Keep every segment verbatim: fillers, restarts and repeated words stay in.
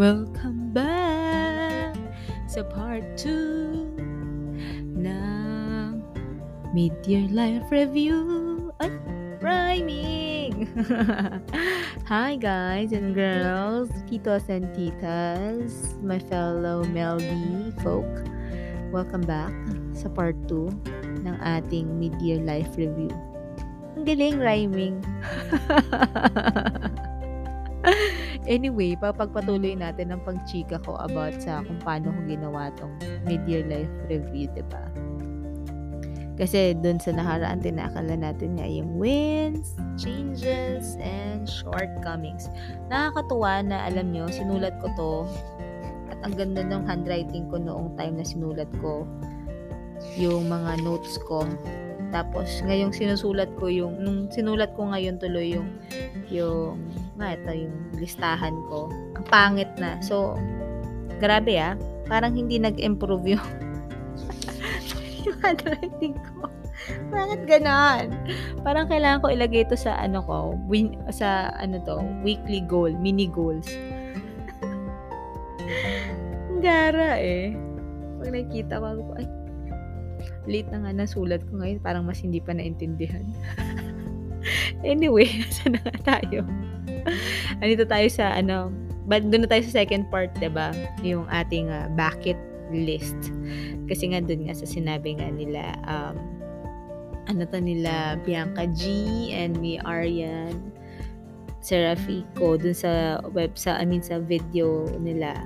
Welcome back sa part two ng Mid-Year Life Review at Priming! Hi guys and girls, titos and titas, my fellow Melby folk. Welcome back sa part two ng ating Mid-Year Life Review. Ang galing rhyming! Anyway, papagpatuloy natin ang pagchika ko about sa kung paano ko ginawa tong Mid-Year Life Review, diba? Kasi dun sa nakaraan, tinakala natin nga yung wins, changes, and shortcomings. Nakakatuwa na, alam nyo, sinulat ko to at ang ganda ng handwriting ko noong time na sinulat ko yung mga notes ko. Tapos ngayong sinusulat ko yung nung sinulat ko ngayon tuloy yung yung nga ito yung listahan ko. Ang pangit na. So grabe ah, parang hindi nag-improve yung yung handwriting ko. Bakit ganon? Parang kailangan ko ilagay ito sa ano ko, win, sa ano to, weekly goal, mini goals. Gara eh. Pag nakita ko, ay late na nga nasulat ko ngayon, parang mas hindi pa naintindihan. Anyway, saan na nga tayo? Andito tayo sa, ano, but doon na tayo sa second part, diba? Yung ating uh, bucket list. Kasi nga doon nga sa sinabi nga nila, um, ano to nila, Bianca G and ni Aryan Serafico, doon sa web, sa, I mean, sa video nila,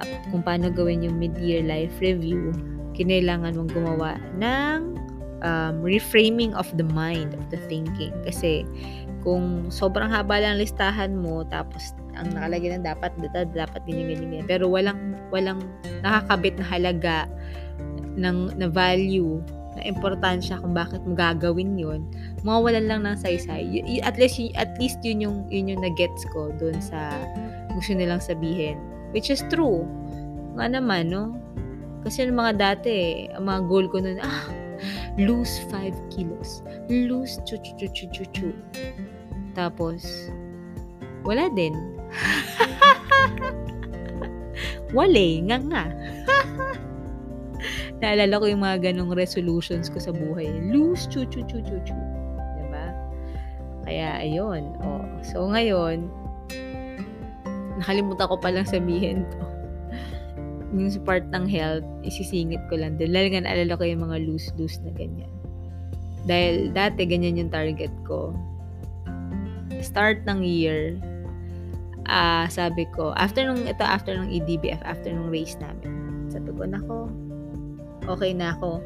uh, kung paano gawin yung mid-year life review. Kinailangan mong gumawa ng um, reframing of the mind, of the thinking. Kasi kung sobrang haba lang listahan mo, tapos ang nakalagay na dapat, dapat, dapat ganyan, ganyan, ganyan. Pero walang, walang nakakabit na halaga, ng, na value, na importansya kung bakit mo gagawin yun, mawawalan lang ng saysay. Y- at, least, at least yun yung, yun yung na-gets ko dun sa gusto nilang sabihin. Which is true. Nga naman, no? Kasi yung mga dati, ang mga goal ko nun, ah, lose five kilos. Lose chu-chu-chu-chu-chu. Tapos, wala din. Wale, nga nga. Naalala ko yung mga ganong resolutions ko sa buhay. Lose chu-chu-chu-chu-chu. Diba? Kaya, ayun. Oh. So, ngayon, nakalimutan ko palang sabihin to. Yung support ng health, isisingit ko lang doon. Lalo nga naalala ko yung mga loose-loose na ganyan. Dahil dati, ganyan yung target ko. Start ng year, uh, sabi ko, after nung, ito after nung I D B F, after nung race namin, sabi ko, nako, okay na ako.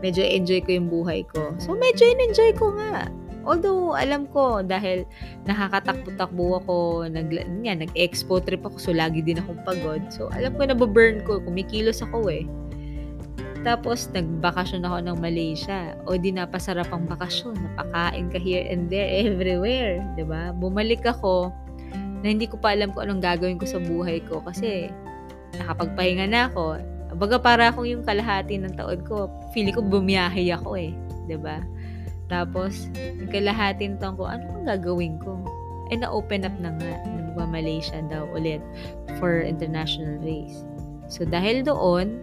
Medyo enjoy ko yung buhay ko. So, medyo in-enjoy ko nga. Although, alam ko, dahil nakakatakbo-takbo ako, nag, niya, nag-expo trip ako, so lagi din akong pagod. So, alam ko, nababurn ko, kumikilos ako eh. Tapos, nagbakasyon ako ng Malaysia. O, di napasarap ang bakasyon, napakain ka here and there, everywhere, diba? Bumalik ako, na hindi ko pa alam kung anong gagawin ko sa buhay ko, kasi nakapagpahinga na ako. Baga, para akong yung kalahati ng taon ko, feeling ko bumiyahe ako eh, diba? Tapos, yung kalahatin taon ko, ano kung gagawin ko? Eh, na-open up na nga. Nagma-Malaysia daw ulit for international race. So, dahil doon,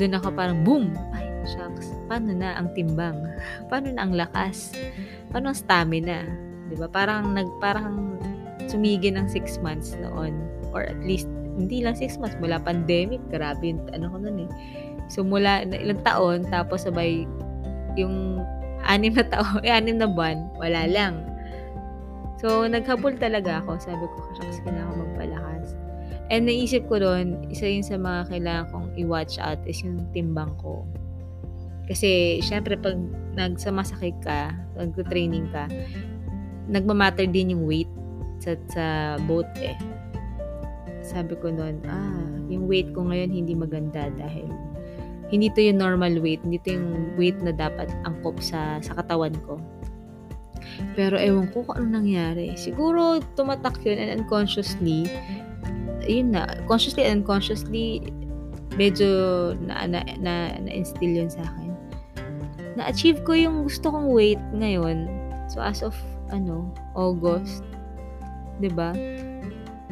doon ako parang, boom! Ay, shucks. Paano na ang timbang? Paano na ang lakas? Paano ang stamina? Diba? Parang, nag, parang sumigin ng six months noon. Or at least, hindi lang six months. Mula pandemic, grabe yung ano ko nun eh. So, mula ilang taon, tapos sabay, yung anim na taon, eh, anim na buwan, wala lang. So, naghabol talaga ako. Sabi ko, kasi kailangan ko magpalakas. And naisip ko doon, isa yun sa mga kailangan kong i-watch out is yung timbang ko. Kasi, syempre, pag nagsamasakit ka, nag-training ka, nagmamatter din yung weight sa, sa boat eh. Sabi ko noon, ah, yung weight ko ngayon hindi maganda dahil hindi to yung normal weight, hindi to yung weight na dapat angkop sa, sa katawan ko. Pero ewan ko kung anong nangyari. Siguro tumatak yun and unconsciously, yun na, consciously and unconsciously, medyo na, na, na, na-instill yun sa akin. Na-achieve ko yung gusto kong weight ngayon. So as of, ano, August, diba?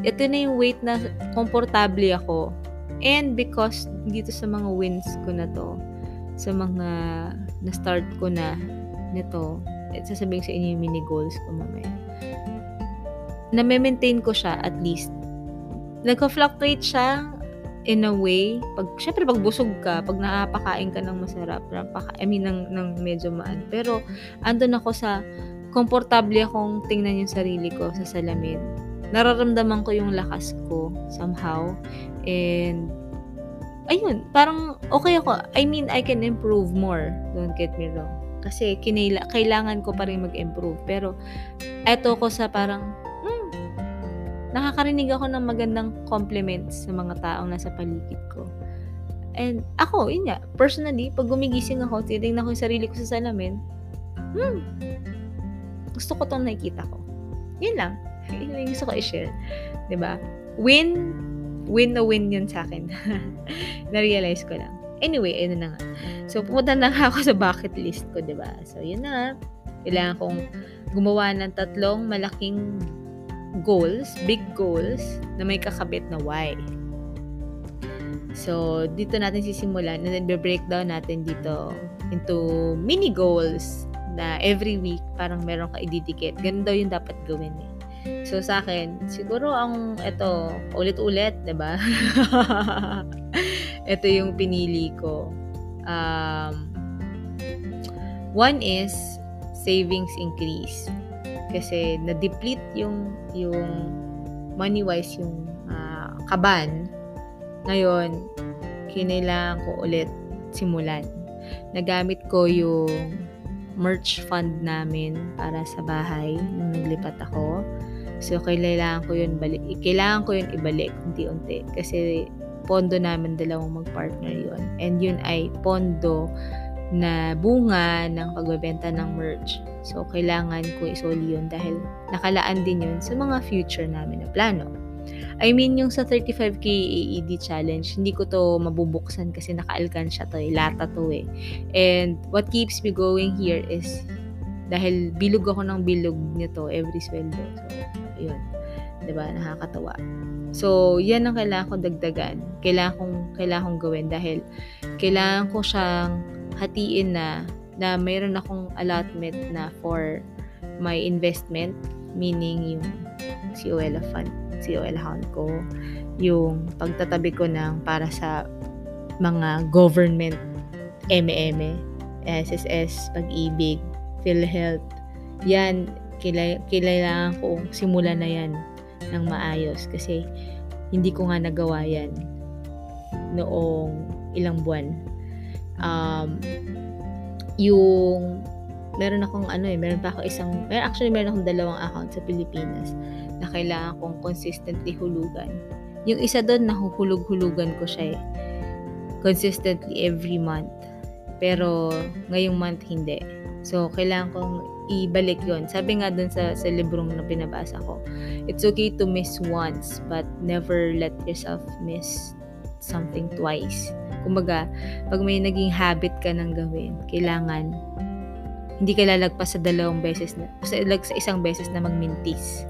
ito na yung weight na komportable ako. And because dito sa mga wins ko na to, sa mga na-start ko na nito, at sasabihin sa inyo yung mini goals ko mamaya, na-maintain ko siya at least. Nagka-fluctuate siya in a way. Pag, syempre, pag busog ka, pag nakapakain ka ng masarap, I mean, ng, ng medyo maan. Pero, andun ako sa komportable akong tingnan yung sarili ko sa salamin. Nararamdaman ko yung lakas ko somehow. And, ayun, parang okay ako. I mean, I can improve more. Don't get me wrong. Kasi kinila, kailangan ko pa rin mag-improve. Pero, eto ko sa parang, hmm, nakakarinig ako ng magandang compliments sa mga taong nasa paligid ko. And, ako, yun nga, personally, pag gumigising ako, titignan ko yung sarili ko sa salamin, hmm, gusto ko itong nakikita ko. Yun lang. Yun lang gusto ko i-share. Diba? Win, win na win yun sa akin. Na-realize ko lang. Anyway, ayun na nga. So, pumunta na ako sa bucket list ko, diba? So, yun na. Kailangan kong gumawa ng tatlong malaking goals, big goals, na may kakabit na why. So, dito natin sisimulan. And then, breakdown natin dito into mini goals na every week, parang meron ka i-dedicate. Ganun daw yung dapat gawin eh. So, sa akin, siguro ang ito, ulit-ulit, diba? Ito yung pinili ko. Um, one is savings increase. Kasi na-deplete yung yung money-wise yung uh, kaban. Ngayon, kinailangan ko ulit simulan. Nagamit ko yung merch fund namin para sa bahay nung naglipat ako. So, kailangan ko yun balik. Kailangan ko yun ibalik unti-unti. Kasi pondo namin dalawang magpartner yun. And yun ay pondo na bunga ng pagbebenta ng merch. So, kailangan ko isoli yun dahil nakalaan din yun sa mga future namin na plano. I mean, yung sa thirty-five K A E D challenge, hindi ko to mabubuksan kasi nakaalkansya to eh. Lata to eh. And what keeps me going here is dahil bilog ako ng bilog nito every sweldo. So, yun. Diba? Nakakatawa. So, yan ang kailangan kong dagdagan. Kailangan kong, kailangan kong gawin dahil kailangan ko siyang hatiin na na mayroon akong allotment na for my investment, meaning yung C O L fund, C O L account ko, yung pagtatabi ko ng para sa mga government M M E, S S S, Pag-ibig, PhilHealth. Yan, kailangan kong simulan na yan ng maayos kasi hindi ko nga nagawa yan noong ilang buwan. Um, yung meron akong ano eh, meron pa ako isang, meron, actually meron akong dalawang account sa Pilipinas na kailangan kong consistently hulugan. Yung isa doon, nahuhulog-hulugan ko siya eh. Consistently every month. Pero ngayong month, hindi. So, kailangan kong ibalik yon. Sabi nga dun sa, sa librong na pinabasa ko, it's okay to miss once, but never let yourself miss something twice. Kumbaga, pag may naging habit ka ng gawin, kailangan, hindi ka lalagpas sa dalawang beses, na, sa, sa isang beses na magmintis.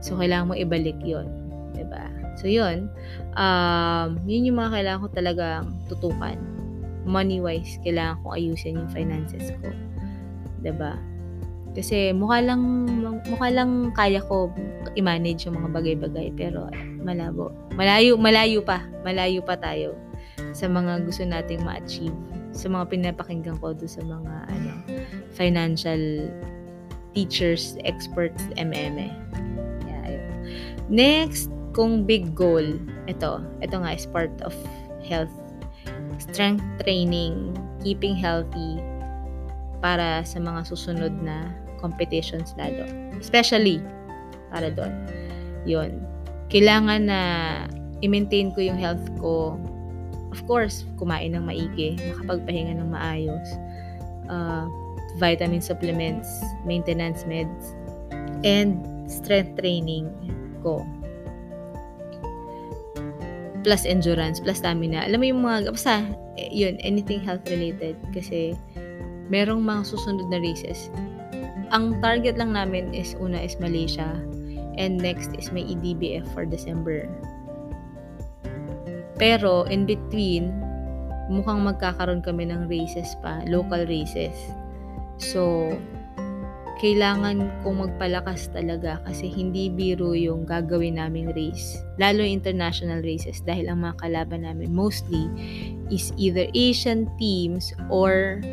So, kailangan mo ibalik yon, diba? So, yun. Um, yun yung mga kailangan ko talagang tutukan. Money-wise, kailangan kong ayusin yung finances ko. Diba? Kasi mukha lang, mukha lang kaya ko i-manage yung mga bagay-bagay, pero malabo. Malayo, malayo pa. Malayo pa tayo sa mga gusto nating ma-achieve. Sa mga pinapakinggan ko doon sa mga ano, financial teachers, experts, M M E. Yeah, next, kung big goal, ito. Ito nga is part of health. Strength training, keeping healthy, para sa mga susunod na competitions lalo. Especially, para doon. Yun. Kailangan na i-maintain ko yung health ko. Of course, kumain ng maigi, makapagpahinga ng maayos, uh, vitamin supplements, maintenance meds, and strength training ko. Plus endurance, plus stamina. Alam mo yung mga, basta, yun, anything health-related. Kasi, merong mga susunod na races. Ang target lang namin is, una is Malaysia, and next is may I D B F for December. Pero in between, mukhang magkakaroon kami ng races pa, local races. So, kailangan kong magpalakas talaga kasi hindi biro yung gagawin naming race. Lalo international races dahil ang mga kalaban namin mostly is either Asian teams or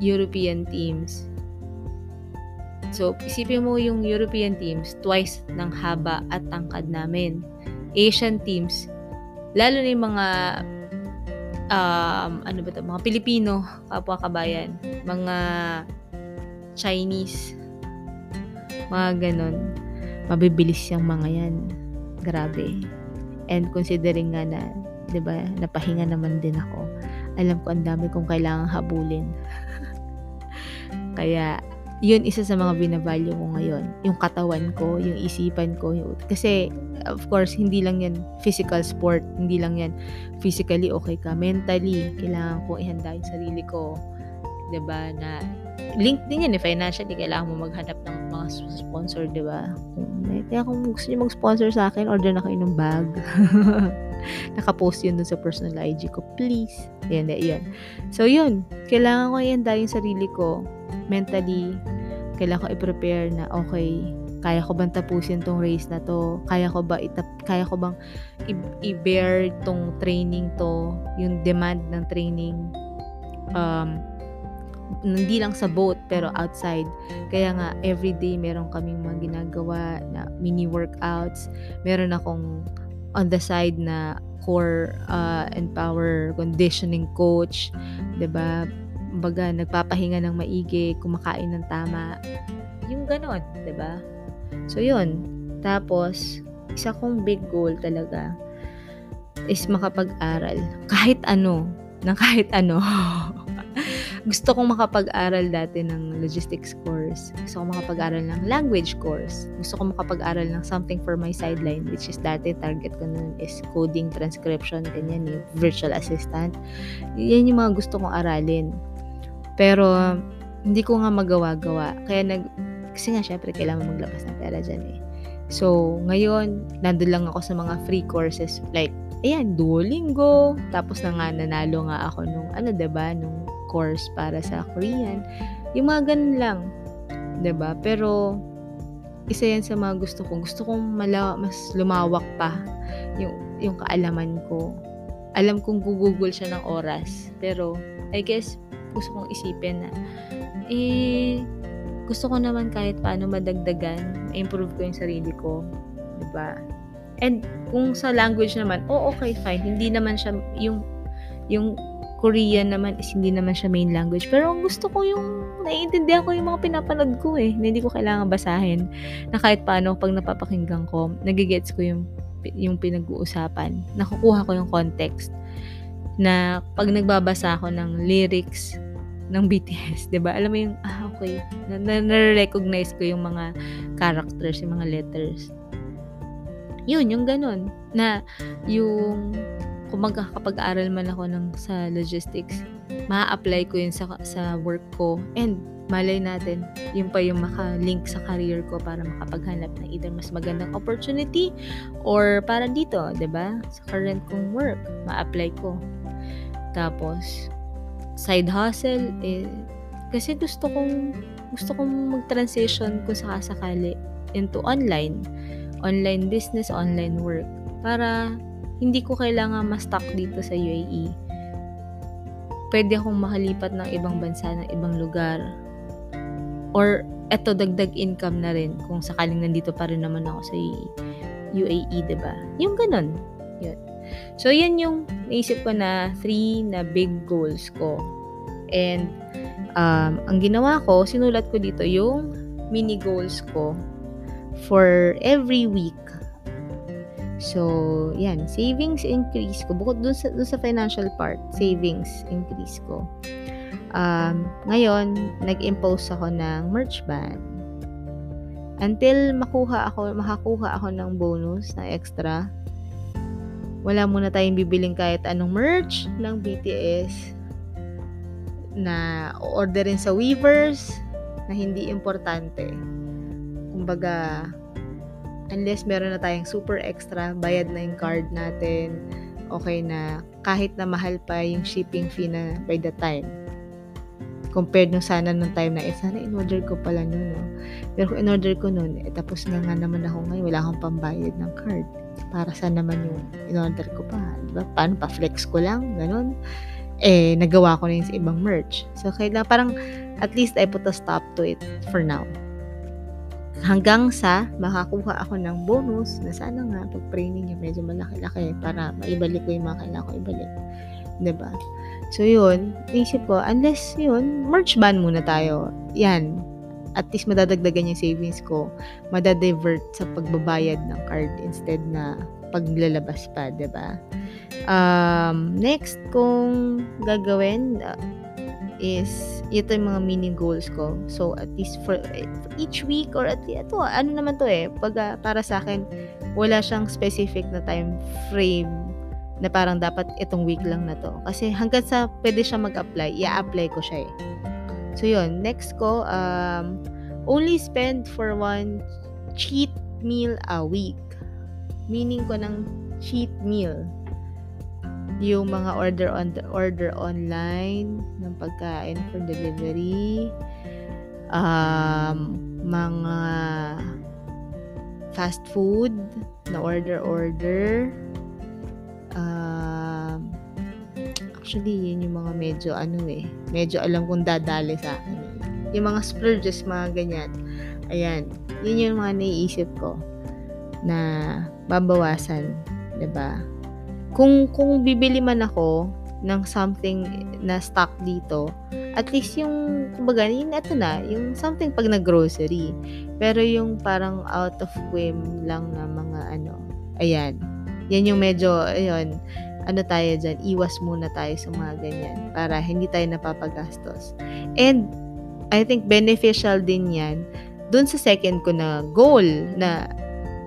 European teams. So, isipin mo yung European teams twice ng haba at tangkad namin. Asian teams, lalo na yung mga um, ano ba ito? Mga Pilipino, kapwa kabayan, mga Chinese, mga ganon. Mabibilis yung mga yan. Grabe. And considering nga na, di ba, napahinga naman din ako. Alam ko, ang dami kong kailangang habulin. Kaya, yun isa sa mga binavalue ko ngayon. Yung katawan ko, yung isipan ko. Yung... Kasi, of course, hindi lang yan physical sport. Hindi lang yan physically okay ka. Mentally, kailangan ko ihanda yung sarili ko. Diba? Na linked din yan eh, financially kailangan mo maghanap ng mga sponsor, diba? Kung, kaya kung gusto nyo mag-sponsor sa akin, order na kayo ng bag. Nakapost yun dun sa personal I G ko, please. Yan, yan. So yun, kailangan ko ihanda yung sarili ko mentally. Kailangan ko i-prepare na okay, kaya ko bang tapusin tong race na to? Kaya ko ba itap- kaya ko bang i- i-bear tong training to, yung demand ng training? Um hindi lang sa boat pero outside. Kaya nga everyday meron kaming mga ginagawa na mini workouts. Meron akong on the side na core uh, and power conditioning coach, 'di ba? Baga nagpapahinga ng maigi, kumakain ng tama. Yung ganon, 'di ba? So 'yun. Tapos isa kong big goal talaga is makapag-aral kahit ano, ng kahit ano. Gusto kong makapag-aral dati ng logistics course. Gusto kong makapag-aral ng language course. Gusto kong makapag-aral ng something for my sideline, which is dati target ko nun is coding, transcription, ganyan, yung virtual assistant. Yan yung mga gusto kong aralin. Pero, hindi ko nga magawa-gawa. Kaya nag... Kasi nga, syempre, kailangan maglabas ng pera dyan eh. So, ngayon, nandun lang ako sa mga free courses. Like, ayan, Duolingo. Tapos na nga, nanalo nga ako nung, ano, diba, nung course para sa Korean. Yung mga ganun lang. Diba? Pero, isa yan sa mga gusto ko. Gusto kong malaw, mas lumawak pa yung, yung kaalaman ko. Alam kong gugugol siya ng oras. Pero, I guess, gusto kong isipin na, eh, gusto ko naman kahit paano madagdagan, improve ko yung sarili ko. Diba? And, kung sa language naman, oh, okay, fine. Hindi naman siya, yung, yung, Korean naman is hindi naman siya main language. Pero gusto ko yung naiintindihan ko yung mga pinapanood ko eh. Hindi ko kailangan basahin. Na kahit paano pag napapakinggan ko, nagigets ko yung, yung pinag-uusapan. Nakukuha ko yung context. Na pag nagbabasa ako ng lyrics ng B T S, diba? Alam mo yung, ah, okay. Na-recognize ko yung mga characters, yung mga letters. Yun, yung ganun. Na yung... Kung magkakapag-aral man ako ng, sa logistics, ma-apply ko yun sa, sa work ko. And malay natin, yun pa yung makalink sa career ko para makapaghanap ng either mas magandang opportunity or para dito, diba? Sa current kong work, ma-apply ko. Tapos, side hustle, eh, kasi gusto kong, gusto kong mag-transition kung sakasakali into online. Online business, online work. Para... hindi ko kailangan ma-stuck dito sa U A E. Pwede akong makalipat ng ibang bansa, ng ibang lugar. Or, eto, dagdag income na rin kung sakaling nandito pa rin naman ako sa U A E, diba? Yung ganun. Yun. So, yan yung naisip ko na three na big goals ko. And, um, ang ginawa ko, sinulat ko dito yung mini goals ko for every week. So, yan. Savings increase ko. Bukod dun sa, dun sa financial part, savings increase ko. Um, ngayon, nag-impose ako ng merch ban. Until makuha ako, makakuha ako ng bonus, ng extra, wala muna tayong bibiling kahit anong merch ng B T S na orderin sa Weavers na hindi importante. Kumbaga, unless meron na tayong super extra, bayad na yung card natin, okay na, kahit na mahal pa yung shipping fee na by the time. Compared nung sana nung time na, eh, sana in-order ko pala nun, no? Pero kung in-order ko nun, eh, tapos na nga naman ako ngayon, wala akong pambayad ng card. Para saan naman yung in-order ko pa, di ba? Paano pa? Flex ko lang, ganun. Eh, nagawa ko na yung sa ibang merch. So, kailangan parang, at least I put a stop to it for now. Hanggang sa makakuha ako ng bonus na sana nga pag-training niya medyo malaki-laki para maibalik ko yung mga kailangan ko ibalik. Diba? So, yun. Naisip ko, unless yun, merch ban muna tayo. Yan. At least madadagdagan yung savings ko. Madadivert sa pagbabayad ng card instead na paglalabas pa. Diba? Um, next kung gagawin uh, is ito yung mga mini goals ko. So, at least for, for each week or at least, ito, ano naman to eh, pag, uh, para sa akin, wala siyang specific na time frame na parang dapat itong week lang na to. Kasi hanggang sa pwede siya mag-apply, i-apply ko siya eh. So, yun. Next ko, um, only spend for one cheat meal a week. Meaning ko ng cheat meal, yung mga order on the order online ng pagkain for delivery, um, mga fast food na order order uh, actually yun yung mga medyo ano eh medyo alam kong dadali sa akin eh. Yung mga splurges, mga ganyan, ayan, yun yung mga naiisip ko na babawasan, diba? Kung kung bibili man ako ng something na stock dito, at least yung kumbaga, yun, ito na, yung something pag nag-grocery. Pero yung parang out of whim lang na mga ano, ayan. Yan yung medyo, ayun, ano tayo dyan, iwas muna tayo sa mga ganyan para hindi tayo napapagastos. And I think beneficial din yan dun sa second ko na goal na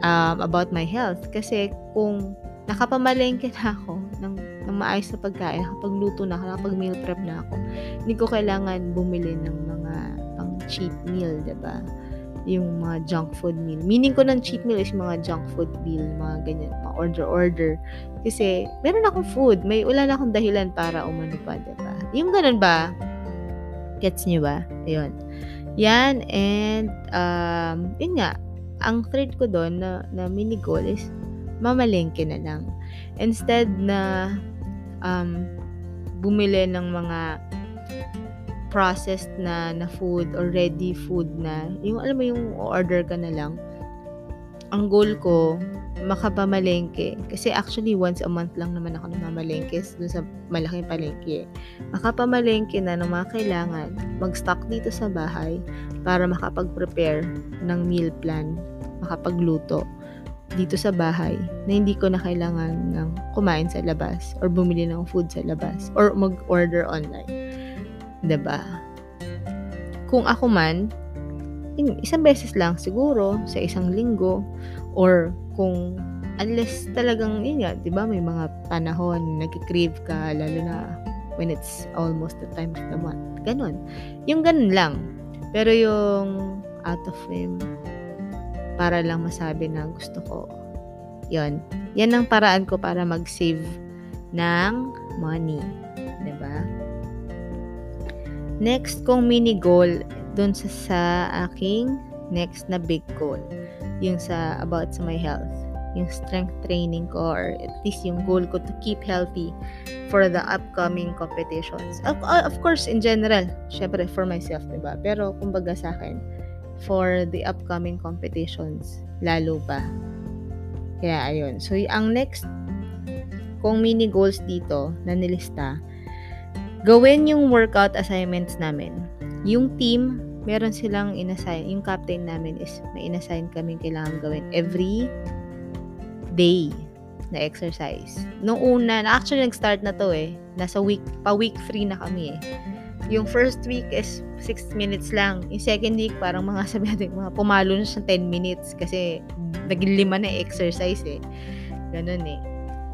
um, about my health. Kasi kung nakapamalengke na ako ng, ng maayos na pagkain, nakapagluto na ako, nakapag-meal prep na ako, hindi ko kailangan bumili ng mga pang cheat meal, diba? Yung mga junk food meal. Meaning ko ng cheat meal is mga junk food meal, mga ganyan, mga order-order. Kasi, meron akong food, may ulan akong dahilan para umano pa, diba? Yung ganun ba? Gets nyo ba? Ayun. Yan, and, um, yun nga, ang thread ko doon na, na mini goal is mamalengke na lang. Instead na um, bumili ng mga processed na, na food or ready food na, yung alam mo yung order ka na lang. Ang goal ko, makapamalengke. Kasi actually, once a month lang naman ako namamalengke dun sa malaking palengke. Makapamalengke na ng mga kailangan, mag-stock dito sa bahay para makapag-prepare ng meal plan, makapagluto dito sa bahay na hindi ko na kailangan ng kumain sa labas or bumili ng food sa labas or mag-order online. Diba? Kung ako man, isang beses lang siguro sa isang linggo, or kung unless talagang yun nga, diba, may mga panahon nagkikrave ka, lalo na when it's almost the time of the month. Ganon. Yung ganon lang. Pero yung out of him, para lang masabi na gusto ko. Yun. Yan ang paraan ko para mag-save ng money. Diba? Next kong mini goal dun sa, sa aking next na big goal. Yung sa about sa my health. Yung strength training ko, or at least yung goal ko to keep healthy for the upcoming competitions. Of, of course, in general. Syempre, for myself, diba? Pero, kumbaga sa akin, for the upcoming competitions lalo pa. Kaya ayun. So ang next kung mini goals dito na nilista, gawin yung workout assignments namin. Yung team, meron silang inassign, yung captain namin is may inassign kaming kailangan gawin every day na exercise. Noong una, actually nag-start na to eh. Nasa week, pa week three na kami eh. Yung first week is six minutes lang. Yung second week, parang mga sabi natin, mga pumalo na siya ten minutes kasi naging lima na exercise eh. Ganun eh.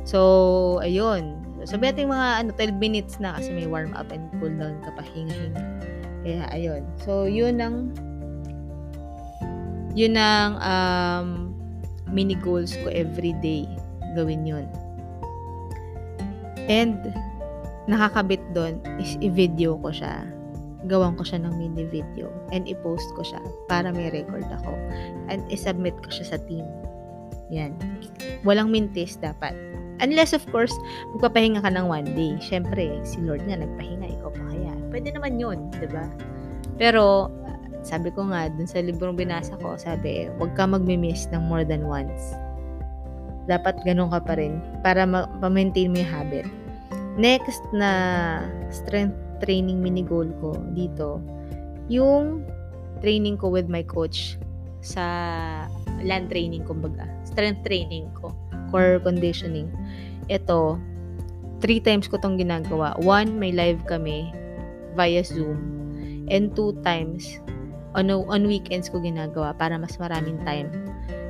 So, ayun. Sabi natin mga ano, twelve minutes na kasi may warm up and cool down ka pa, hinga-hinga. Kaya, ayun. So, yun ang yun ang um, mini goals ko every day. Gawin yun. And nakakabit doon is i-video ko siya. Gawan ko siya ng mini video and i-post ko siya para may record ako. And i-submit ko siya sa team. Yan. Walang mintis dapat. Unless of course, magpapahinga ka ng one day. Siyempre, si Lord nga nagpahinga, ikaw pa kaya. Pwede naman yun, di ba? Pero sabi ko nga, dun sa librong binasa ko, sabi, huwag ka magmi-miss ng more than once. Dapat ganun ka pa rin para ma-maintain mo yung habit. Next na strength training mini goal ko dito, yung training ko with my coach sa land training, kumbaga. Strength training ko, core conditioning. Ito, three times ko tong ginagawa. One, may live kami via Zoom. And two times, on, on weekends ko ginagawa para mas maraming time.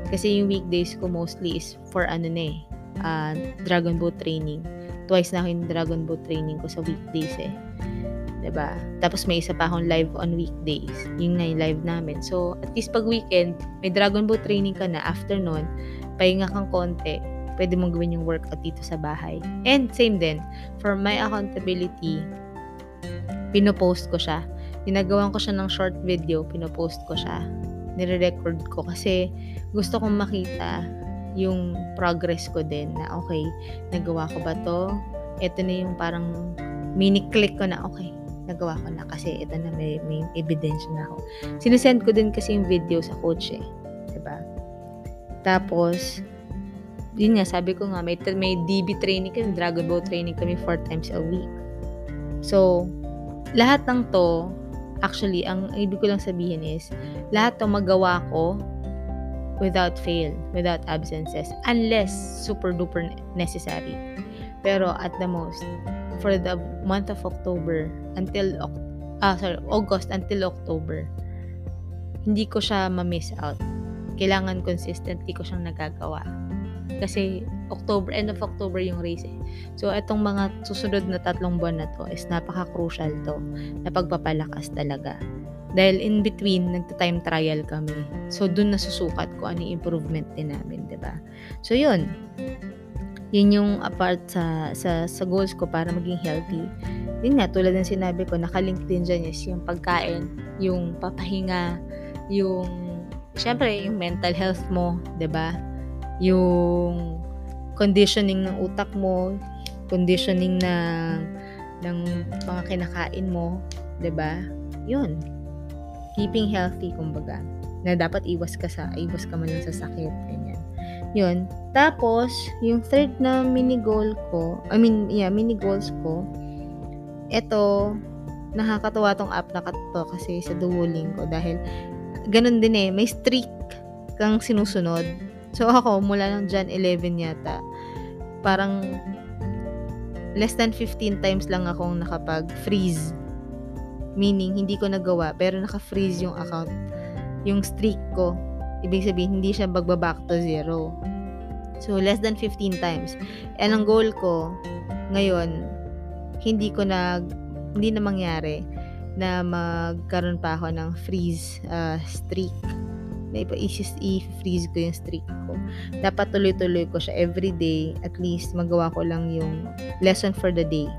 Kasi yung weekdays ko mostly is for ano na eh, uh, Dragon Boat training. Twice na ako yung Dragon Boat training ko sa weekdays eh. Diba? Tapos may isa pa akong live on weekdays. Yun nga yung live namin. So, at least pag weekend, may Dragon Boat training ka na. After nun, pahinga kang konti. Pwede mong gawin yung workout dito sa bahay. And same din, for my accountability, pinopost ko siya. Ginagawan ko siya ng short video, pinopost ko siya. Nire-record ko kasi gusto kong makita yung progress ko din na okay, nagawa ko ba to? Ito na yung parang mini-click ko na okay, nagawa ko na kasi ito na may, may evidence na ako. Sinusend ko din kasi yung video sa coach eh. Diba? Tapos, yun nga, sabi ko nga, may, may D B training kami, Dragon Ball training kami four times a week. So, lahat ng to, actually, ang ibig ko lang sabihin is, lahat to magawa ko without fail, without absences, unless super duper necessary. Pero at the most, for the month of October until ah sorry, August until October, hindi ko siya ma-miss out. Kailangan consistently ko siyang nagagawa. Kasi October, end of October yung race eh. So itong mga susunod na tatlong buwan na to is napaka-crucial to na pagpapalakas talaga. Dahil in between, nagta-time trial kami. So, dun nasusukat ko ano yung improvement din namin, diba? So, yun. Yun yung apart sa, sa, sa goals ko para maging healthy. Yun nga, tulad ng sinabi ko, nakalink din dyan is yung pagkain, yung papahinga, yung, syempre, yung mental health mo, diba? Yung conditioning ng utak mo, conditioning ng, ng mga kinakain mo, diba? Yun. Keeping healthy, kumbaga, na dapat iwas ka sa, iwas ka man lang sa sakit, ganyan. Yun. Tapos, yung third na mini goal ko, I mean, yeah, mini goals ko, eto, nakakatawa tong app na to kasi sa Duolingo, dahil, ganun din eh, may streak kang sinusunod. So, ako, mula ng January eleventh yata, parang, less than fifteen times lang akong nakapag-freeze. Meaning, hindi ko nagawa, pero naka-freeze yung account. Yung streak ko, ibig sabihin, hindi siya bagbaback to zero. So, less than fifteen times. And ang goal ko, ngayon, hindi ko na, hindi na mangyari na magkaroon pa ako ng freeze uh, streak. Na i-freeze ko yung streak ko. Dapat tuloy-tuloy ko siya every day. At least, magawa ko lang yung lesson for the day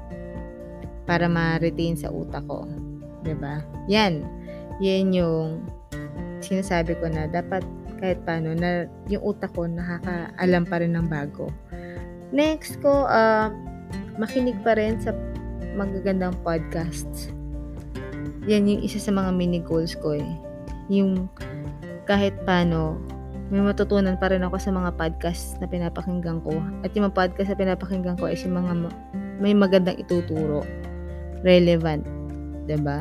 para ma-retain sa utak ko. Diba? Yan. Yan yung sinasabi ko na dapat kahit paano na yung utak ko nakakaalam pa rin ng bago. Next ko, uh, makinig pa rin sa magagandang podcasts. Yan yung isa sa mga mini goals ko eh. Yung kahit paano may matutunan pa rin ako sa mga podcasts na pinapakinggan ko. At yung mga podcasts na pinapakinggan ko is yung mga may magandang ituturo. Relevant. Diba?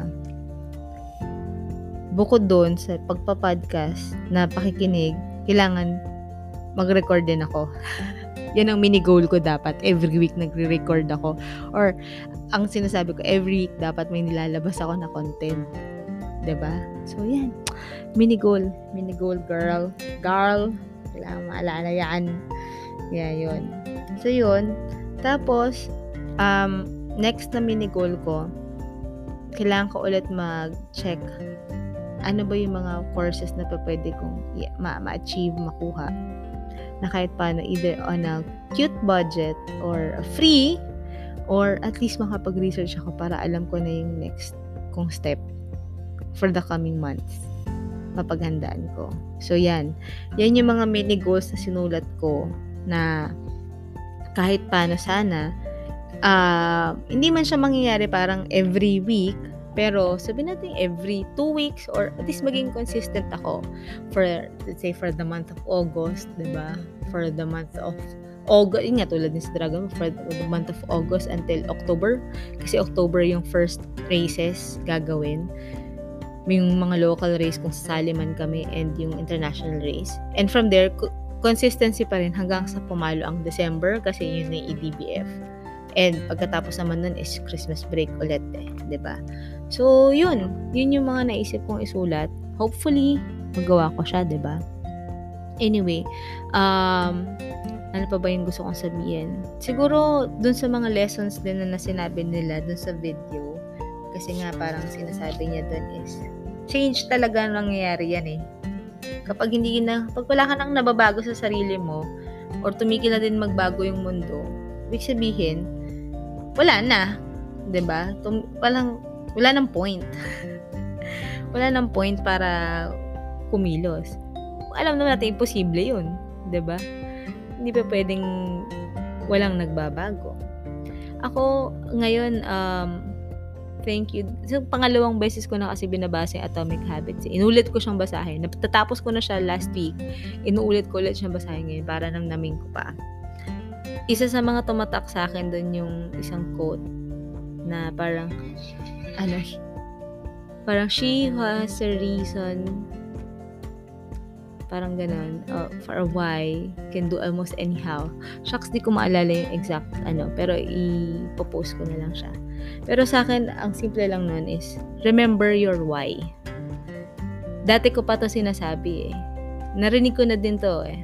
Bukod doon sa pagpa-podcast na pakikinig, kailangan mag-record din ako. Yan ang mini goal ko dapat. Every week nagre-record ako. Or, ang sinasabi ko, every week dapat may nilalabas ako na content. Diba? So, yan. Mini goal. Mini goal, girl. Girl. Kailangan maalala yan. Yeah, yun. So, yun. Tapos, um, next na mini goal ko, kailangan ko ulit mag-check ano ba yung mga courses na pa pwede kong ma- ma-achieve, makuha. na kahit paano either on a cute budget or a free, or at least makapag-research ako para alam ko na yung next kong step for the coming months. Mapaghandaan ko. So, yan. Yan yung mga mini goals na sinulat ko na kahit paano sana, uh, hindi man siya mangyayari parang every week, pero sabihin natin every two weeks or at least maging consistent ako for, let's say, for the month of August, diba? For the month of August, yun nga, tulad ni si Dragon, for the month of August until October. Kasi October yung first races gagawin. Yung mga local race kung sasali man kami and yung international race. And from there, consistency pa rin hanggang sa pumalo ang December kasi yun na yung I D B F. And pagkatapos naman nun is Christmas break ulit eh, diba? So, yun. Yun yung mga naisip kong isulat. Hopefully, magawa ko siya, diba? Anyway, um... ano pa ba yung gusto kong sabihin? Siguro, dun sa mga lessons din na sinabi nila dun sa video, kasi nga parang sinasabi niya dun is, change talaga nangyayari yan eh. Kapag hindi na, pag wala ka nang nababago sa sarili mo, or tumigil na din magbago yung mundo, ibig sabihin, wala na. Diba? Tum- walang, wala nang point. Wala nang point para kumilos. Alam naman natin, imposible yun. Diba? Hindi pa pwedeng walang nagbabago. Ako, ngayon, um, thank you. So, pangalawang beses ko na kasi binabasa yung Atomic Habits. Inulit ko siyang basahin. Natatapos ko na siya last week. Inuulit ko ulit siyang basahin ngayon para namnamin ko pa. Isa sa mga tumatak sa akin doon yung isang quote na parang, ano, parang she has a reason, parang ganun, uh, for a why, can do almost anyhow. Shucks, di ko maalala yung exact ano, pero ipopost ko na lang siya. Pero sa akin, ang simple lang nun is, remember your why. Dati ko pa to sinasabi eh. Narinig ko na din to eh.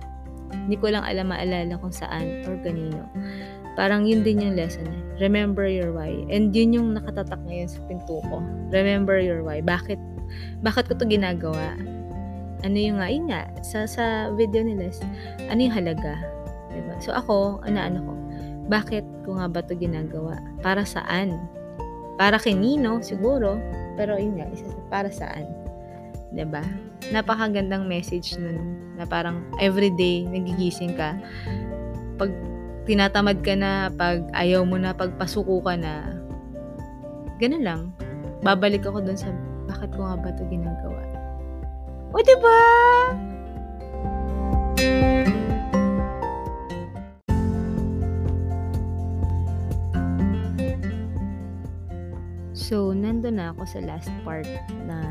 Hindi ko lang alam maalala kung saan or kanino. Parang yun din yung lesson eh. Remember your why. And yun yung nakatatak ngayon sa pinto ko. Remember your why. Bakit? Bakit ko to ginagawa? Ano yung nga, yun nga, sa, sa video nila, ano yung halaga? Diba? So ako, ano-ano ko, bakit ko nga ba ito ginagawa? Para saan? Para kinino, siguro, pero yun nga, isa, para saan? Diba? Napakagandang message nun, na parang everyday, nagigising ka, pag tinatamad ka na, pag ayaw mo na, pag pasuko ka na, ganun lang, babalik ako dun sa, bakit ko nga ba ito ginagawa? O, diba? So, nandun na ako sa last part na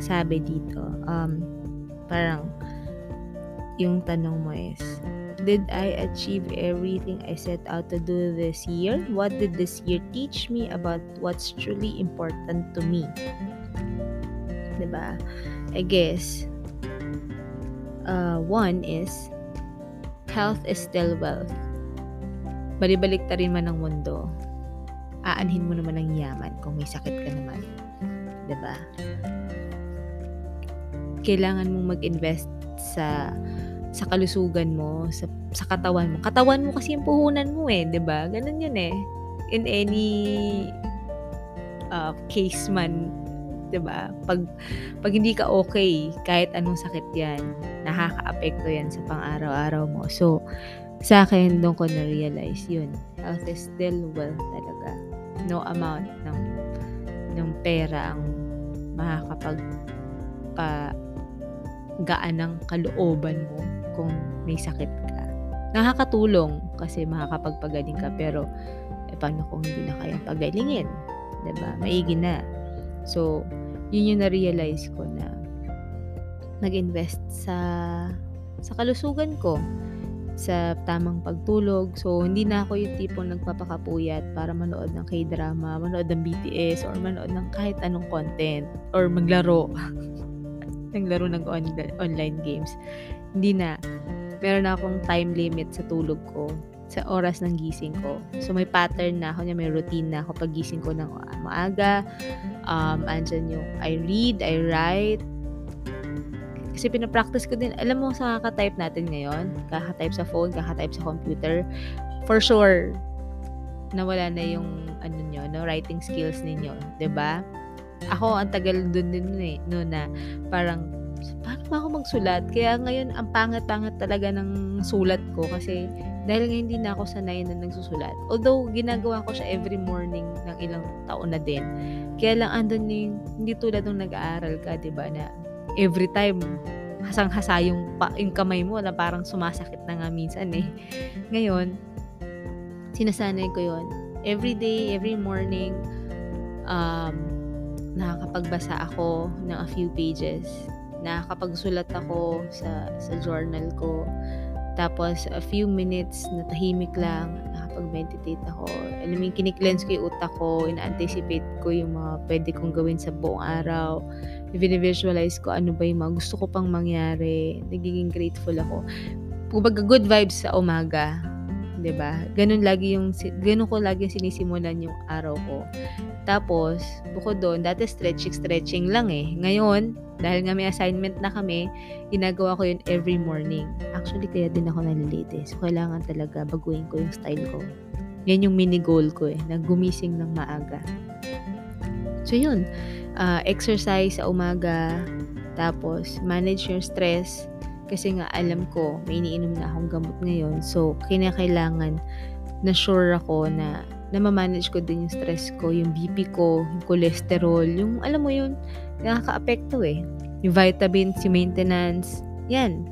sabi dito. Um, parang yung tanong mo is, did I achieve everything I set out to do this year? What did this year teach me about what's truly important to me? Diba? I guess uh, one is health is still wealth. Balibalik ta rin man ang mundo, aanhin mo naman ang yaman kung may sakit ka naman, diba? Kailangan mong mag-invest sa sa kalusugan mo, sa, sa katawan mo. Katawan mo kasi yung puhunan mo eh, diba? Ganun yun eh, in any uh, case man, diba? Pag, pag hindi ka okay, kahit anong sakit yan, nakaka-apekto yan sa pang-araw-araw mo. So, sa akin, doon ko na-realize yun. Health is still wealth talaga. No amount ng, ng pera ang makakapagpagaan ng kalooban mo kung may sakit ka. Nakakatulong kasi makakapagpagaling ka, pero eh, paano kung hindi na kayang pagalingin? Diba? Maigi na. So, yun yung na-realize ko na nag-invest sa sa kalusugan ko, sa tamang pagtulog. So, hindi na ako yung tipong nagpapakapuyat para manood ng K-drama, manood ng B T S, or manood ng kahit anong content, or maglaro. Naglaro ng on- online games. Hindi na. Meron na akong time limit sa tulog ko, sa oras ng gising ko. So, may pattern na ako niya, may routine na ako pag gising ko ng maaga. Um, andyan yung I read, I write, Kasi pinapractice ko din, alam mo sa kaka-type natin ngayon, kaka-type sa phone, kaka-type sa computer, for sure, nawala na yung ano nyo, no, writing skills ninyo, diba? Ako, ang tagal dun din eh, no, na parang, paano ba ako magsulat? Kaya ngayon, ang pangat-pangat talaga ng sulat ko kasi dahil nga hindi na ako sanay na nagsusulat. Although, ginagawa ko siya every morning ng ilang taon na din. Kaya lang, andun yung, hindi tulad nung nag-aaral ka, diba, na every time, hasang-hasa yung, pa, yung kamay mo na parang sumasakit na nga minsan eh. Ngayon, sinasanay ko yun. Every day, every morning, um, nakakapagbasa ako ng a few pages. Nakakapagsulat ako sa, sa journal ko. Tapos, a few minutes na tahimik lang. Nakapag-meditate ako. Alam mo yung kiniklens ko yung utak ko. Ina-anticipate ko yung mga pwede kong gawin sa buong araw. Vini-visualize ko ano ba yung mga gusto ko pang mangyari. Nagiging grateful ako. Kumbaga, good vibes sa umaga. Diba? Ganun lagi yung, ganun ko lagi sinisimulan yung araw ko. Tapos, bukod doon, dati stretching-stretching lang eh. Ngayon, dahil nga may assignment na kami, ginagawa ko yun every morning. Actually, kaya din ako nalilate. So, kailangan talaga baguhin ko yung style ko. Yan yung mini goal ko eh, na gumising ng maaga. So, yun. Uh, exercise sa umaga. Tapos, manage your stress. Kasi nga, alam ko, may iniinom na akong gamot ngayon. So, kinakailangan na sure ako na na ma-manage ko din yung stress ko, yung B P ko, yung cholesterol, yung alam mo yun, nakaka-apekto eh. Yung vitamins, yung maintenance, yan.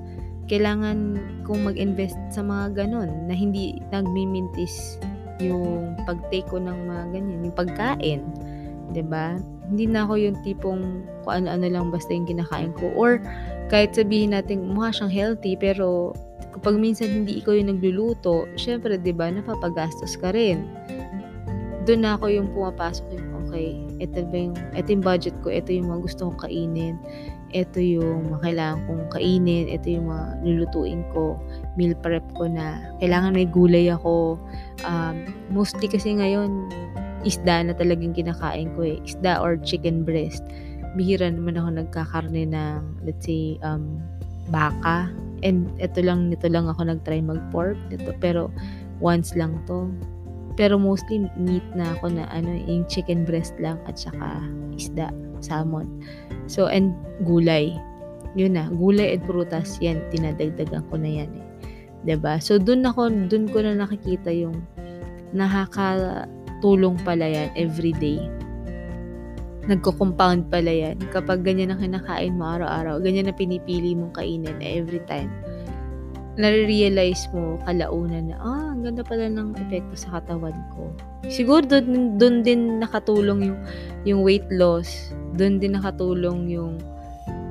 Kailangan kong mag-invest sa mga ganun na hindi nagmimintis yung pag-take ko ng mga ganyan, yung pagkain. Diba? Hindi na ako yung tipong kung ano-ano lang basta yung kinakain ko or kahit sabihin natin mukha siyang healthy pero kapag minsan hindi ikaw yung nagluluto, syempre diba, napapagastos ka rin. Doon na ako yung pumapasok yung, okay, ito ba yung, ito yung budget ko, ito yung mga gusto kong kainin, ito yung mga kailangan kong kainin, ito yung mga lulutuin ko, meal prep ko na, kailangan may gulay ako. Um, mostly kasi ngayon, isda na talagang kinakain ko eh. Isda or chicken breast. Bihira naman ako nagkakarne ng, let's say, um, baka. And ito lang, nito lang ako nag-try mag-pork. Ito, pero once lang to. Pero mostly meat na ako na ano, yung chicken breast lang at saka isda, salmon. So, and gulay. Yun na, gulay at prutas, yan, tinadagdagan ko na yan eh. Diba? So, dun ako, dun ko na nakikita yung nakakatulong pala yan everyday. Nagko-compound pala yan. Kapag ganyan ang kinakain mo araw-araw, ganyan na pinipili mong kainin eh, every time. Nare-realize mo kalaunan na, ah, ang ganda pala ng epekto sa katawan ko. Siguro dun, dun din nakatulong yung, yung weight loss. Dun din nakatulong yung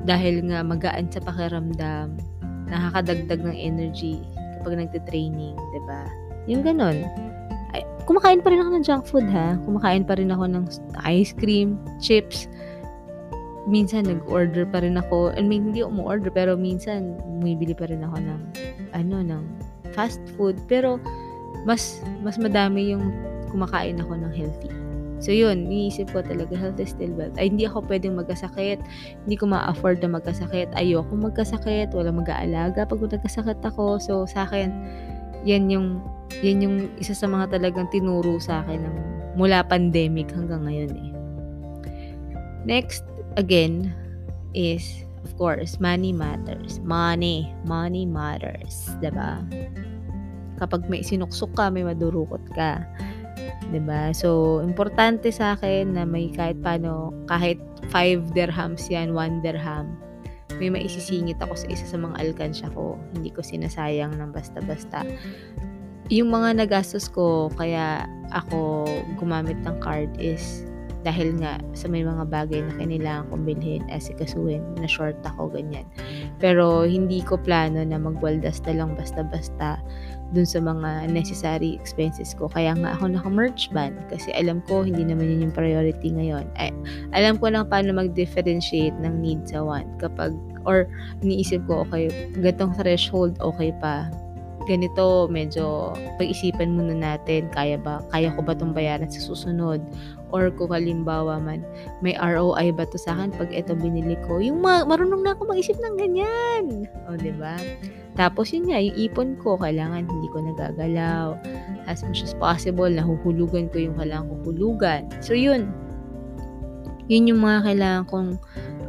dahil nga magaan sa pakiramdam, nakakadagdag ng energy kapag nagte-training, diba? Yung ganon. Ay, kumakain pa rin ako ng junk food, ha? Kumakain pa rin ako ng ice cream, chips. Minsan nag-order pa rin ako. I mean, hindi ako mo-order pero minsan bumibili pa rin ako ng ano ng fast food pero mas mas madami yung kumakain ako ng healthy. So yun, iniisip ko talaga health is still wealth. Ay hindi ako pwedeng magkasakit. Hindi ko ma-afford na magkasakit. Ayoko magkasakit, wala mag-aalaga pag nagkasakit ako. So sa akin, yan yung yan yung isa sa mga talagang tinuro sa akin ng mula pandemic hanggang ngayon eh. Next again is of course money matters. Money, money matters, 'di ba? Kapag may sinuksok ka, may madurukot ka, 'di ba? So importante sa akin na may kahit paano kahit five dirhams yan, one dirham. May maisisingit ako sa isa sa mga alkansya ko. Hindi ko sinasayang nang basta-basta. Yung mga nagastos ko kaya ako gumamit ng card is dahil nga sa may mga bagay na kailangan kong bilhin, asikasuhin, na short ako, ganyan. Pero hindi ko plano na magwaldas na lang basta-basta dun sa mga necessary expenses ko. Kaya nga ako naka-merch ban kasi alam ko hindi naman yun yung priority ngayon. Ay, alam ko lang paano mag-differentiate ng need sa want kapag, or iniisip ko, okay, gatong threshold, okay pa. ganito, medyo pag-isipan muna natin, kaya ba, kaya ko ba itong bayaran sa susunod? Or kung halimbawa man, may R O I ba to sa akin pag ito binili ko? Yung ma- marunong na ako mag-isip ng ganyan. O, diba? Tapos yun nga, yung ipon ko, kailangan hindi ko nagagalaw. As much as possible, nahuhulugan ko yung kailangan ko hulugan. So, yun. Yun yung mga kailangan kong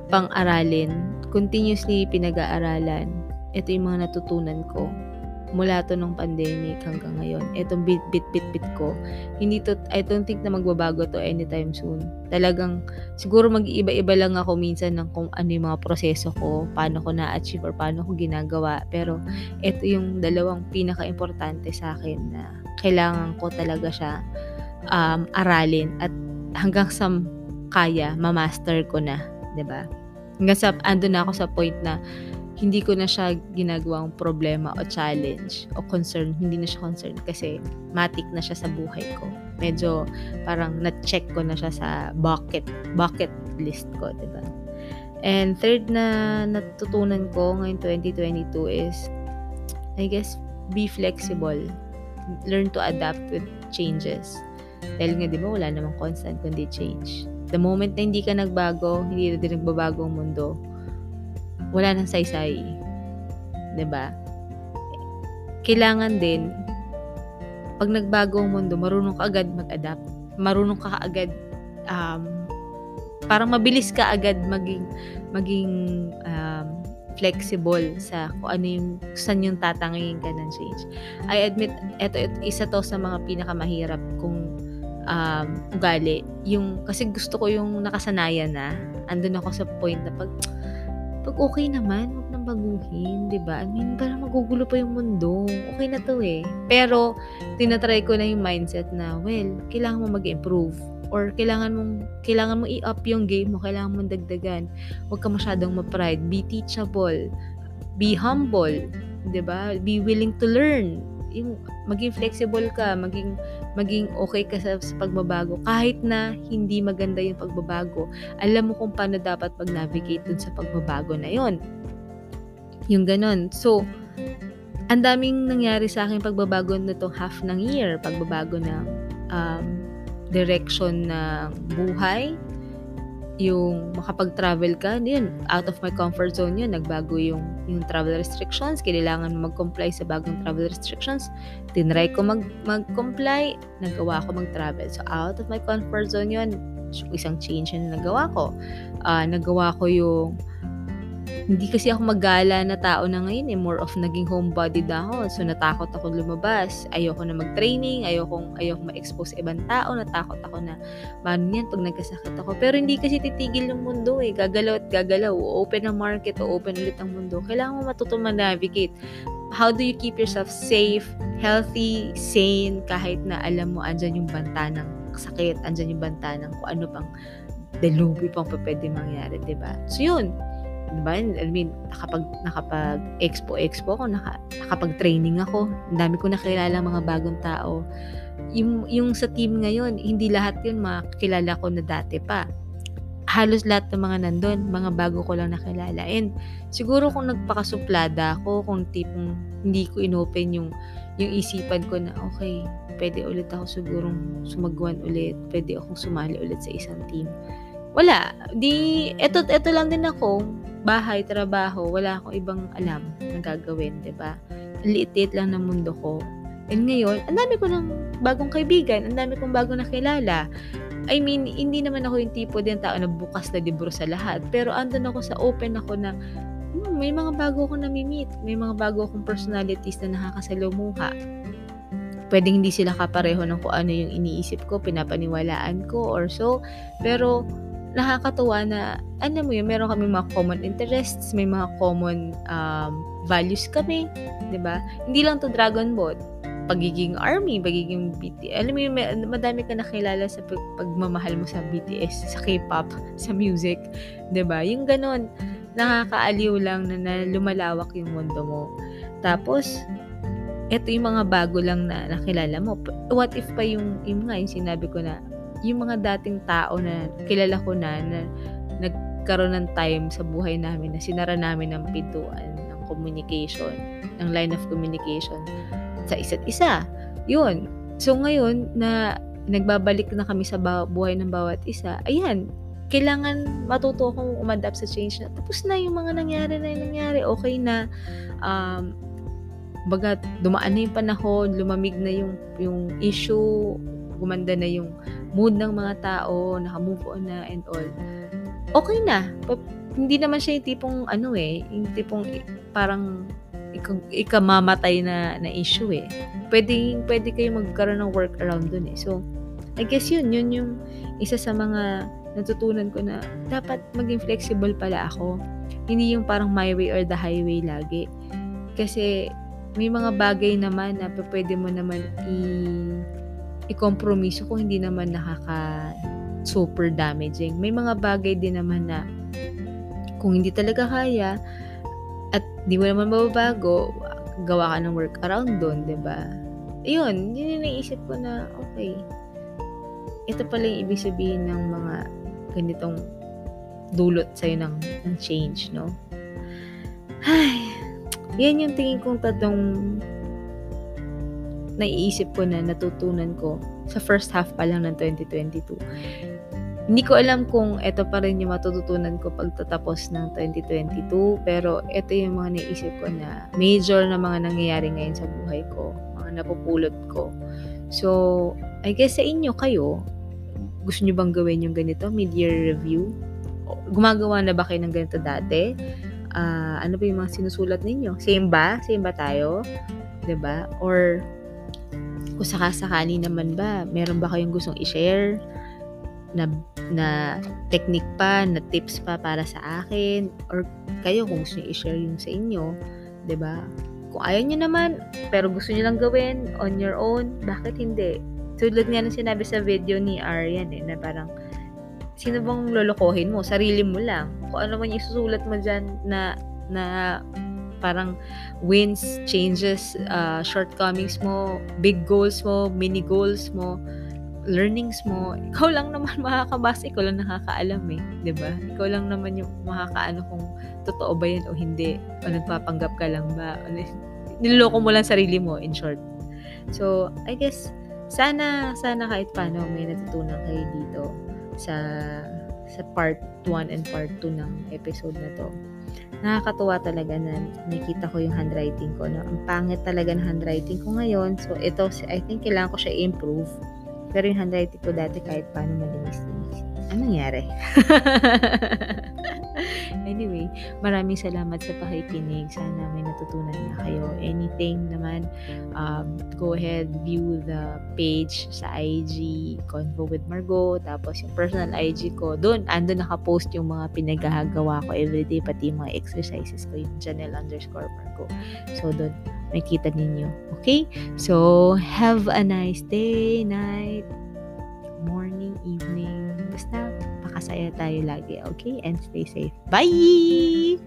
pang-aralin. Continuously pinag-aaralan. Ito yung mga natutunan ko mula to nung pandemic hanggang ngayon. Itong bit-bit-bit-bit ko. Hindi to, I don't think na magbabago to anytime soon. Talagang, siguro mag-iiba-iba lang ako minsan ng kung ano yung mga proseso ko, paano ko na-achieve or paano ko ginagawa. Pero, ito yung dalawang pinaka-importante sa akin na kailangan ko talaga siya um, aralin at hanggang sa kaya, mamaster ko na. Diba? Hanggang sa, ando na ako sa point na hindi ko na siya ginagawang problema o challenge o concern. Hindi na siya concern kasi matik na siya sa buhay ko. Medyo parang na-check ko na siya sa bucket, bucket list ko, diba? And third na natutunan ko ngayong twenty twenty-two is, I guess, be flexible. Learn to adapt with changes. Dahil nga, diba, wala namang constant kundi change. The moment na hindi ka nagbago, hindi na din nagbabago ang mundo, wala nang saysay. Diba? Kailangan din, pag nagbago ang mundo, marunong ka agad mag-adapt. Marunong ka agad, um, parang mabilis ka agad maging, maging um, flexible sa kung ano yung, saan yung tatangingin ka ng change. I admit, eto, eto isa to sa mga pinakamahirap kung um, ugali. Yung, kasi gusto ko yung nakasanayan na, andun ako sa point na pag, pag okay naman, huwag nang baguhin, diba? I mean, parang magugulo pa yung mundo. Okay na to eh. Pero, tinatry ko na yung mindset na, well, kailangan mo mag-improve. Or, kailangan mong, kailangan mong i-up yung game mo. Kailangan mong dagdagan. Huwag ka masyadong ma-pride. Be teachable. Be humble. Diba? Be willing to learn. Yung, maging flexible ka. Maging, maging okay ka sa, sa pagbabago. Kahit na hindi maganda yung pagbabago, alam mo kung paano dapat mag-navigate dun sa pagbabago na yon. Yung ganon. So, ang daming nangyari sa akin pagbabago na itong half ng year. Pagbabago ng um, direction ng buhay. Yung makapag-travel ka, yun, out of my comfort zone yun, nagbago yung, yung travel restrictions, kailangan mag-comply sa bagong travel restrictions, tinry ko mag, mag-comply, nagawa ko mag-travel. So, out of my comfort zone yun, isang change yun na nagawa ko. Uh, nagawa ko yung, hindi kasi ako magala na tao na ngayon, eh, more of naging homebody na ako, so natakot ako lumabas, ayoko na mag-training, ayokong, ayokong ma-expose ibang tao, natakot ako na, man yan, pag nagkasakit ako, pero hindi kasi titigil ng mundo eh, gagalaw at gagalaw, open ang market o open ulit ang mundo, kailangan mo matuto manavigate. How do you keep yourself safe, healthy, sane, kahit na alam mo, andyan yung banta ng sakit, andyan yung banta ng kung ano pang dalubi pang pa pwede mangyari, diba? So yun, diba? I mean, nakapag, nakapag-expo-expo ako, naka, nakapag-training ako, ang dami ko nakilala mga bagong tao. Yung, yung sa team ngayon, hindi lahat yun makakilala ko na dati pa. Halos lahat ng mga nandun, mga bago ko lang nakilala. And siguro kung nagpakasuplada ako, kung tipong hindi ko inopen yung, yung isipan ko na okay, pwede ulit ako sigurong sumaguan ulit, pwede akong sumali ulit sa isang team. Wala. Di, eto, eto lang din ako, bahay, trabaho, wala akong ibang alam na gagawin, diba? Liit-liit lang ng mundo ko. And ngayon, ang dami ko ng bagong kaibigan, ang dami kong bagong nakilala. I mean, hindi naman ako yung tipo din tao na bukas na libro sa lahat, pero andun ako sa open ako na hmm, may mga bago akong nami-meet, may mga bago akong personalities na nakakasalumuha. Pwedeng hindi sila kapareho ng kung ano yung iniisip ko, pinapaniwalaan ko, or so, pero nakakatuwa na, ano mo yun, meron kami mga common interests, may mga common um, values kami, diba? Hindi lang to Dragon Ball, pagiging ARMY, pagiging B T S, alam mo yun, may, madami ka nakilala sa pag- pagmamahal mo sa B T S, sa K-pop, sa music, diba? Yung ganon, nakakaaliw lang na, na lumalawak yung mundo mo. Tapos, eto yung mga bago lang na nakilala mo. What if pa yung, yung nga, yung sinabi ko na, yung mga dating tao na kilala ko na, na nagkaroon ng time sa buhay namin na sinara namin ng pintuan ng ng communication, ng line of communication sa isa't isa. Yun. So ngayon na nagbabalik na kami sa buhay ng bawat isa, ayan, kailangan matuto akong umadapt sa change na tapos na yung mga nangyari na nangyari, okay na, um, baga dumaan na yung panahon, lumamig na yung, yung issue, gumanda na yung mood ng mga tao, naka-move on na and all. Okay na. Pa- hindi naman siya yung tipong ano eh, yung tipong parang ikamamatay na, na issue eh. Pwede, pwede kayo magkaroon ng workaround dun eh. So, I guess yun, yun yung isa sa mga natutunan ko na dapat maging flexible pala ako. Hindi yung parang my way or the highway lagi. Kasi may mga bagay naman na pwede mo naman i- i-kompromiso kung hindi naman nakaka-super damaging. May mga bagay din naman na kung hindi talaga kaya, at di mo naman mababago, gawa ka ng workaround doon, diba? Yun, yun yung naisip ko na, okay, ito pala yung ibig sabihin ng mga ganitong dulot sa'yo ng, ng change, no? Ay, yan yung tingin kong tatlong naiisip ko na natutunan ko sa first half pa lang ng twenty twenty-two. Hindi ko alam kung ito pa rin yung matututunan ko pagtatapos ng twenty twenty-two, pero ito yung mga naisip ko na major na mga nangyayari ngayon sa buhay ko, mga napupulot ko. So, I guess sa inyo, kayo, gusto nyo bang gawin yung ganito, mid-year review? Gumagawa na ba kayo ng ganito dati? Uh, ano ba yung mga sinusulat ninyo? Same ba? Same ba tayo? Diba? Or, kung sakasakali naman ba, meron ba kayong gustong i-share? na na technique pa, na tips pa para sa akin, or kayo kung gusto nyo i-share yung sa inyo, diba? Kung ayaw nyo naman, pero gusto nyo lang gawin on your own, bakit hindi? Tulad nga nung sinabi sa video ni Aryan eh, na parang, sino bang lolokohin mo? Sarili mo lang. Kung ano man yung susulat mo dyan na, na parang wins, changes, uh, shortcomings mo, big goals mo, mini goals mo, learnings mo, ikaw lang naman makakabasa, ikaw lang nakakaalam eh, diba? Ikaw lang naman yung makakaano kung totoo ba yan o hindi, o nagpapanggap ka lang ba, o niloloko mo lang sarili mo, in short. So, I guess, sana, sana kahit paano may natutunan kayo dito sa sa part one and part two ng episode na to. Nakakatuwa talaga na nakita ko yung handwriting ko, no? Ang pangit talaga ng handwriting ko ngayon, so ito, I think kailangan ko siya improve. Pero yung handwriting ko dati kahit paano malinis-linis. Anong nangyari? Anyway, maraming salamat sa pakikinig. Sana may natutunan na kayo. Anything naman, um, go ahead, view the page sa I G, Convo with Margo, tapos yung personal I G ko. Doon, andun nakapost yung mga pinagagawa ko everyday, pati mga exercises ko, yung Janelle underscore Margo. So, doon, makita ninyo. Okay? So, have a nice day, night, morning, evening. Basta, pakasaya tayo lagi. Okay? And stay safe. Bye!